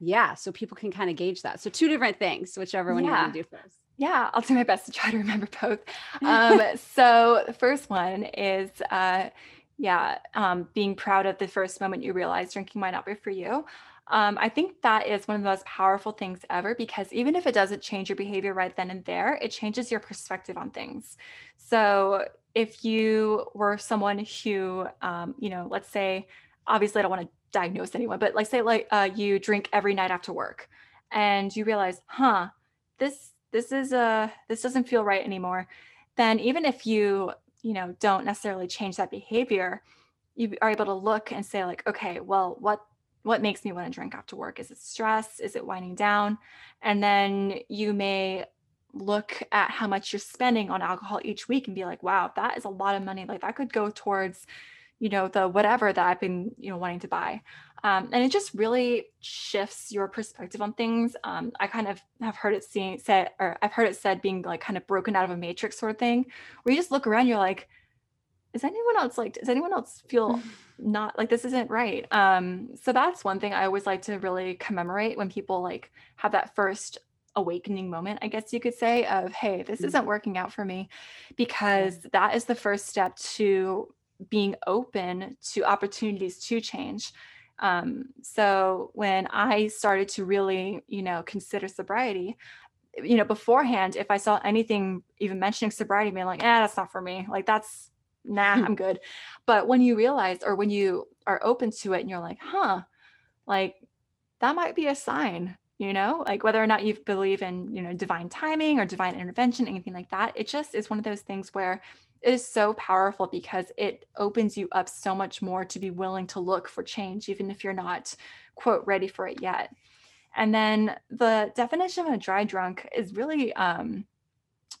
yeah. So people can kind of gauge that. So two different things, whichever one yeah. you want to do first. Yeah. I'll do my best to try to remember both. Um, so the first one is, uh, yeah, um, being proud of the first moment you realize drinking might not be for you. Um, I think that is one of the most powerful things ever, because even if it doesn't change your behavior right then and there, it changes your perspective on things. So if you were someone who, um, you know, let's say, obviously I don't want to diagnose anyone, but like say like uh, you drink every night after work and you realize, huh, this, this is a, this doesn't feel right anymore. Then even if you, you know, don't necessarily change that behavior, you are able to look and say like, okay, well, what, What makes me want to drink after work? Is it stress? Is it winding down? And then you may look at how much you're spending on alcohol each week and be like, wow, that is a lot of money. Like that could go towards, you know, the whatever that I've been, you know, wanting to buy. Um, and it just really shifts your perspective on things. Um, I kind of have heard it seen, said, or I've heard it said being like kind of broken out of a matrix sort of thing, where you just look around, you're like, is anyone else like, does anyone else feel not like this isn't right? Um, so that's one thing I always like to really commemorate when people like have that first awakening moment, I guess you could say, of, hey, this isn't working out for me, because that is the first step to being open to opportunities to change. Um, so when I started to really, you know, consider sobriety, you know, beforehand, if I saw anything even mentioning sobriety, being like, eh, that's not for me. Like that's, nah, I'm good. But when you realize, or when you are open to it and you're like, huh, like that might be a sign, you know, like whether or not you believe in, you know, divine timing or divine intervention, anything like that, it just is one of those things where it is so powerful because it opens you up so much more to be willing to look for change, even if you're not quote ready for it yet. And then the definition of a dry drunk is really, um,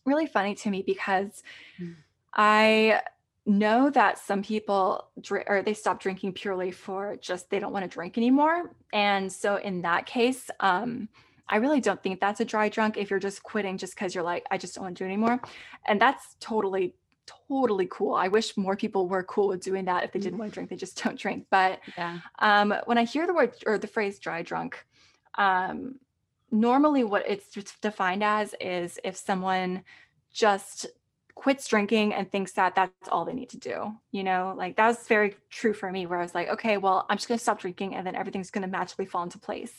really funny to me because mm. I know that some people drink, or they stop drinking purely for just, they don't want to drink anymore. And so in that case, um, I really don't think that's a dry drunk if you're just quitting just because you're like, I just don't want to do it anymore. And that's totally, totally cool. I wish more people were cool with doing that. If they didn't want to drink, they just don't drink. But yeah. um, when I hear the word or the phrase dry drunk, um, normally what it's defined as is if someone just quits drinking and thinks that that's all they need to do. You know, like that was very true for me, where I was like, okay, well, I'm just going to stop drinking and then everything's going to magically fall into place.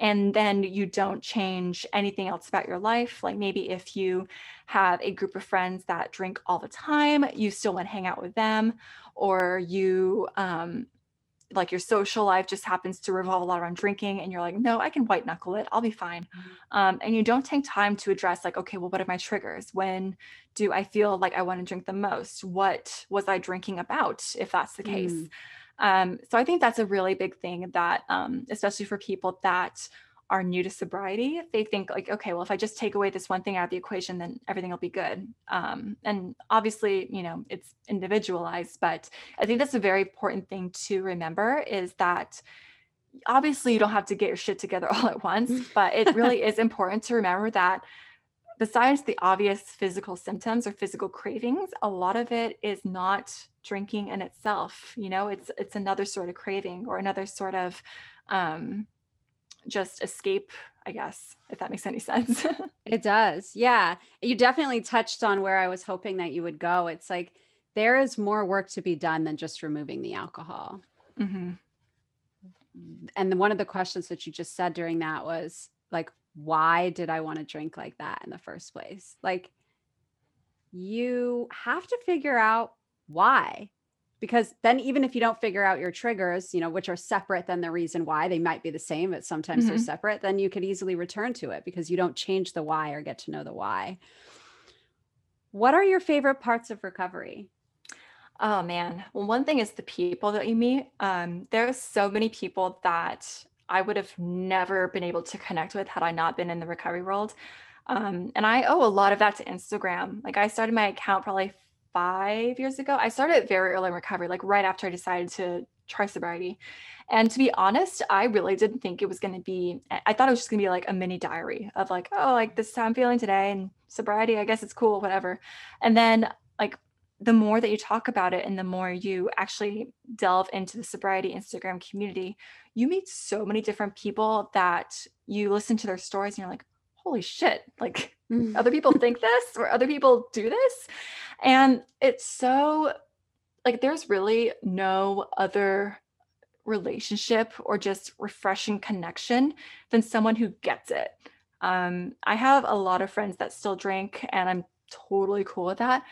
And then you don't change anything else about your life. Like maybe if you have a group of friends that drink all the time, you still want to hang out with them, or you, um, like your social life just happens to revolve a lot around drinking and you're like, no, I can white knuckle it. I'll be fine. Mm-hmm. Um, and you don't take time to address like, okay, well, what are my triggers? When do I feel like I want to drink the most? What was I drinking about, if that's the case? Mm. Um, so I think that's a really big thing that, um, especially for people that are new to sobriety, they think like, okay, well, if I just take away this one thing out of the equation, then everything will be good. Um, and obviously, you know, it's individualized, but I think that's a very important thing to remember, is that obviously you don't have to get your shit together all at once, but it really is important to remember that besides the obvious physical symptoms or physical cravings, a lot of it is not drinking in itself. You know, it's, it's another sort of craving or another sort of, um, just escape, I guess, if that makes any sense. It does. Yeah. You definitely touched on where I was hoping that you would go. It's like, there is more work to be done than just removing the alcohol. Mm-hmm. And then one of the questions that you just said during that was like, why did I want to drink like that in the first place? Like, you have to figure out why. Because then even if you don't figure out your triggers, you know, which are separate than the reason why, they might be the same, but sometimes mm-hmm. they're separate, then you could easily return to it because you don't change the why or get to know the why. What are your favorite parts of recovery? Oh, man. Well, one thing is the people that you meet. Um, there are so many people that I would have never been able to connect with had I not been in the recovery world. Um, and I owe a lot of that to Instagram. Like I started my account probably five years ago. I started very early in recovery, like right after I decided to try sobriety. And to be honest, I really didn't think it was going to be, I thought it was just going to be like a mini diary of like, oh, like this is how I'm feeling today and sobriety, I guess it's cool, whatever. And then like the more that you talk about it and the more you actually delve into the sobriety Instagram community, you meet so many different people that you listen to their stories and you're like, holy shit, like other people think this or other people do this. And it's so like, there's really no other relationship or just refreshing connection than someone who gets it. Um, I have a lot of friends that still drink and I'm totally cool with that.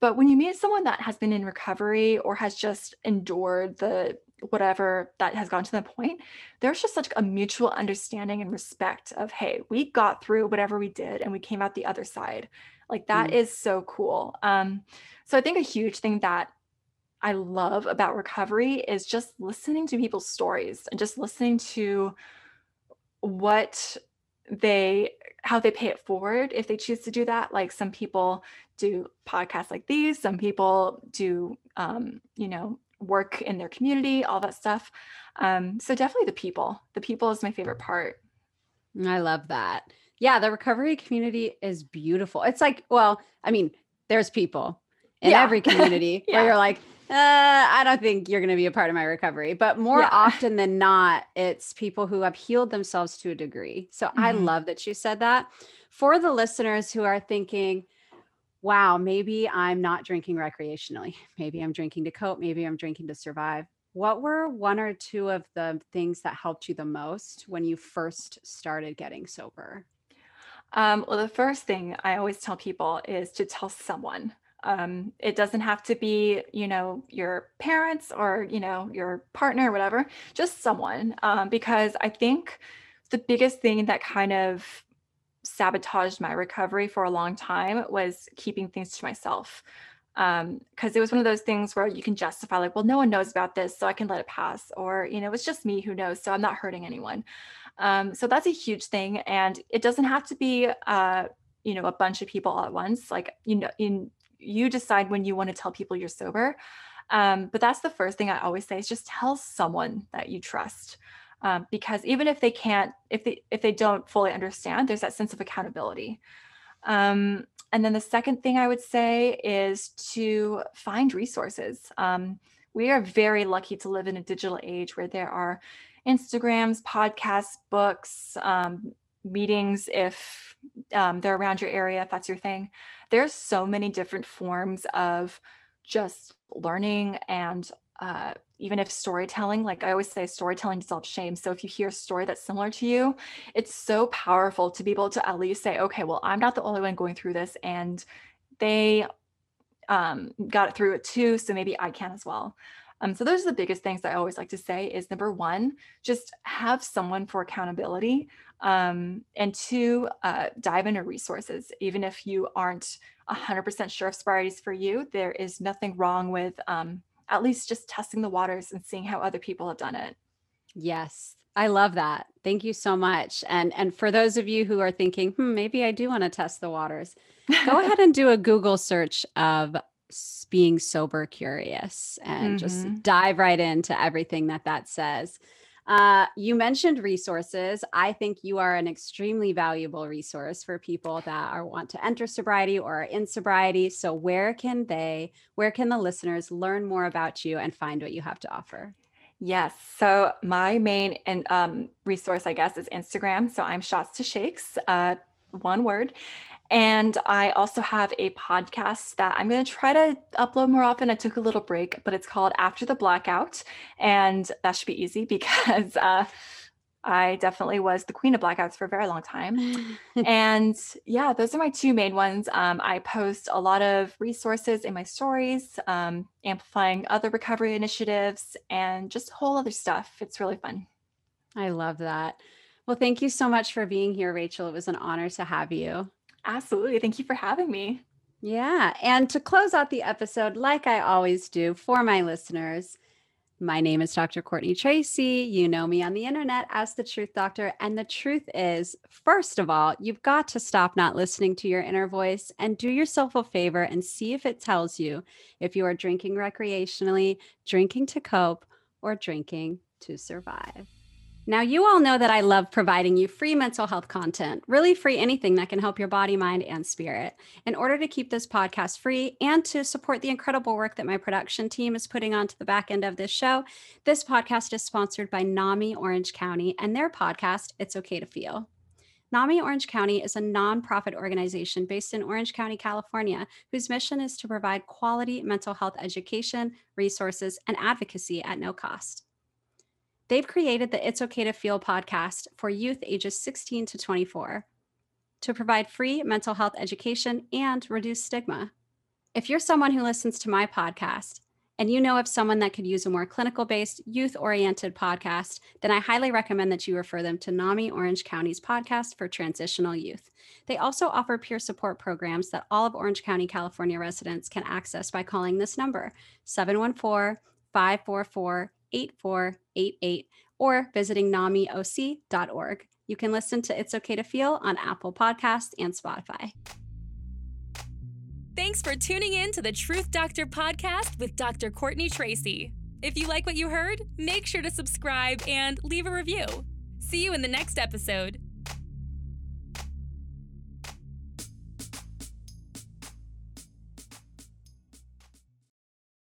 But when you meet someone that has been in recovery or has just endured the whatever that has gotten to the point, there's just such a mutual understanding and respect of, hey, we got through whatever we did and we came out the other side. Like that mm. is so cool. Um, so I think a huge thing that I love about recovery is just listening to people's stories and just listening to what they, how they pay it forward if they choose to do that. Like some people do podcasts like these, some people do, um, you know, work in their community, all that stuff. Um, so definitely the people, the people is my favorite part. I love that. Yeah. The recovery community is beautiful. It's like, well, I mean, there's people in yeah. every community yeah. where you're like, uh, I don't think you're going to be a part of my recovery, but more yeah. often than not, it's people who have healed themselves to a degree. So mm-hmm. I love that you said that. For the listeners who are thinking, wow, maybe I'm not drinking recreationally. Maybe I'm drinking to cope. Maybe I'm drinking to survive. What were one or two of the things that helped you the most when you first started getting sober? Um, well, the first thing I always tell people is to tell someone. Um, it doesn't have to be, you know, your parents or, you know, your partner or whatever, just someone. Um, because I think the biggest thing that kind of sabotaged my recovery for a long time was keeping things to myself. Um, cause it was one of those things where you can justify like, well, no one knows about this, so I can let it pass, or, you know, it's just me who knows, so I'm not hurting anyone. Um, so that's a huge thing. And it doesn't have to be, uh, you know, a bunch of people all at once. Like, you know, in, you decide when you want to tell people you're sober. Um, but that's the first thing I always say is just tell someone that you trust. Um, because even if they can't, if they, if they don't fully understand, there's that sense of accountability. Um, and then the second thing I would say is to find resources. Um, we are very lucky to live in a digital age where there are Instagrams, podcasts, books, um, meetings if um, they're around your area, if that's your thing. There's so many different forms of just learning, and uh, even if storytelling, like I always say, storytelling dissolves shame. So if you hear a story that's similar to you, it's so powerful to be able to at least say, okay, well, I'm not the only one going through this, and they um, got through it too, so maybe I can as well. Um, so those are the biggest things that I always like to say is, number one, just have someone for accountability. Um, and two, uh, dive into resources. Even if you aren't one hundred percent sure if sobriety is for you, there is nothing wrong with um, at least just testing the waters and seeing how other people have done it. Yes. I love that. Thank you so much. And and for those of you who are thinking, hmm, maybe I do want to test the waters, go ahead and do a Google search of being sober curious and mm-hmm. just dive right into everything that that says. Uh, you mentioned resources. I think you are an extremely valuable resource for people that are want to enter sobriety or are in sobriety. So where can they, where can the listeners learn more about you and find what you have to offer? Yes. So my main and um, resource, I guess, is Instagram. So I'm Shots to Shakes, uh, one word. And I also have a podcast that I'm going to try to upload more often. I took a little break, but it's called After the Blackout. And that should be easy because uh, I definitely was the queen of blackouts for a very long time. And yeah, those are my two main ones. Um, I post a lot of resources in my stories, um, amplifying other recovery initiatives and just whole other stuff. It's really fun. I love that. Well, thank you so much for being here, Rachel. It was an honor to have you. Absolutely. Thank you for having me. Yeah. And to close out the episode, like I always do for my listeners, my name is Doctor Courtney Tracy. You know me on the internet as the Truth Doctor. And the truth is, first of all, you've got to stop not listening to your inner voice and do yourself a favor and see if it tells you if you are drinking recreationally, drinking to cope, or drinking to survive. Now, you all know that I love providing you free mental health content, really free anything that can help your body, mind, and spirit. In order to keep this podcast free and to support the incredible work that my production team is putting onto the back end of this show, this podcast is sponsored by NAMI Orange County and their podcast, It's Okay to Feel. NAMI Orange County is a nonprofit organization based in Orange County, California, whose mission is to provide quality mental health education, resources, and advocacy at no cost. They've created the It's Okay to Feel podcast for youth ages sixteen to twenty-four to provide free mental health education and reduce stigma. If you're someone who listens to my podcast and you know of someone that could use a more clinical-based, youth-oriented podcast, then I highly recommend that you refer them to NAMI Orange County's podcast for transitional youth. They also offer peer support programs that all of Orange County, California residents can access by calling this number, seven one four, five four four, eight four eight eight, or visiting nami o c dot org. You can listen to It's Okay to Feel on Apple Podcasts and Spotify. Thanks for tuning in to the Truth Doctor podcast with Doctor Courtney Tracy. If you like what you heard, make sure to subscribe and leave a review. See you in the next episode.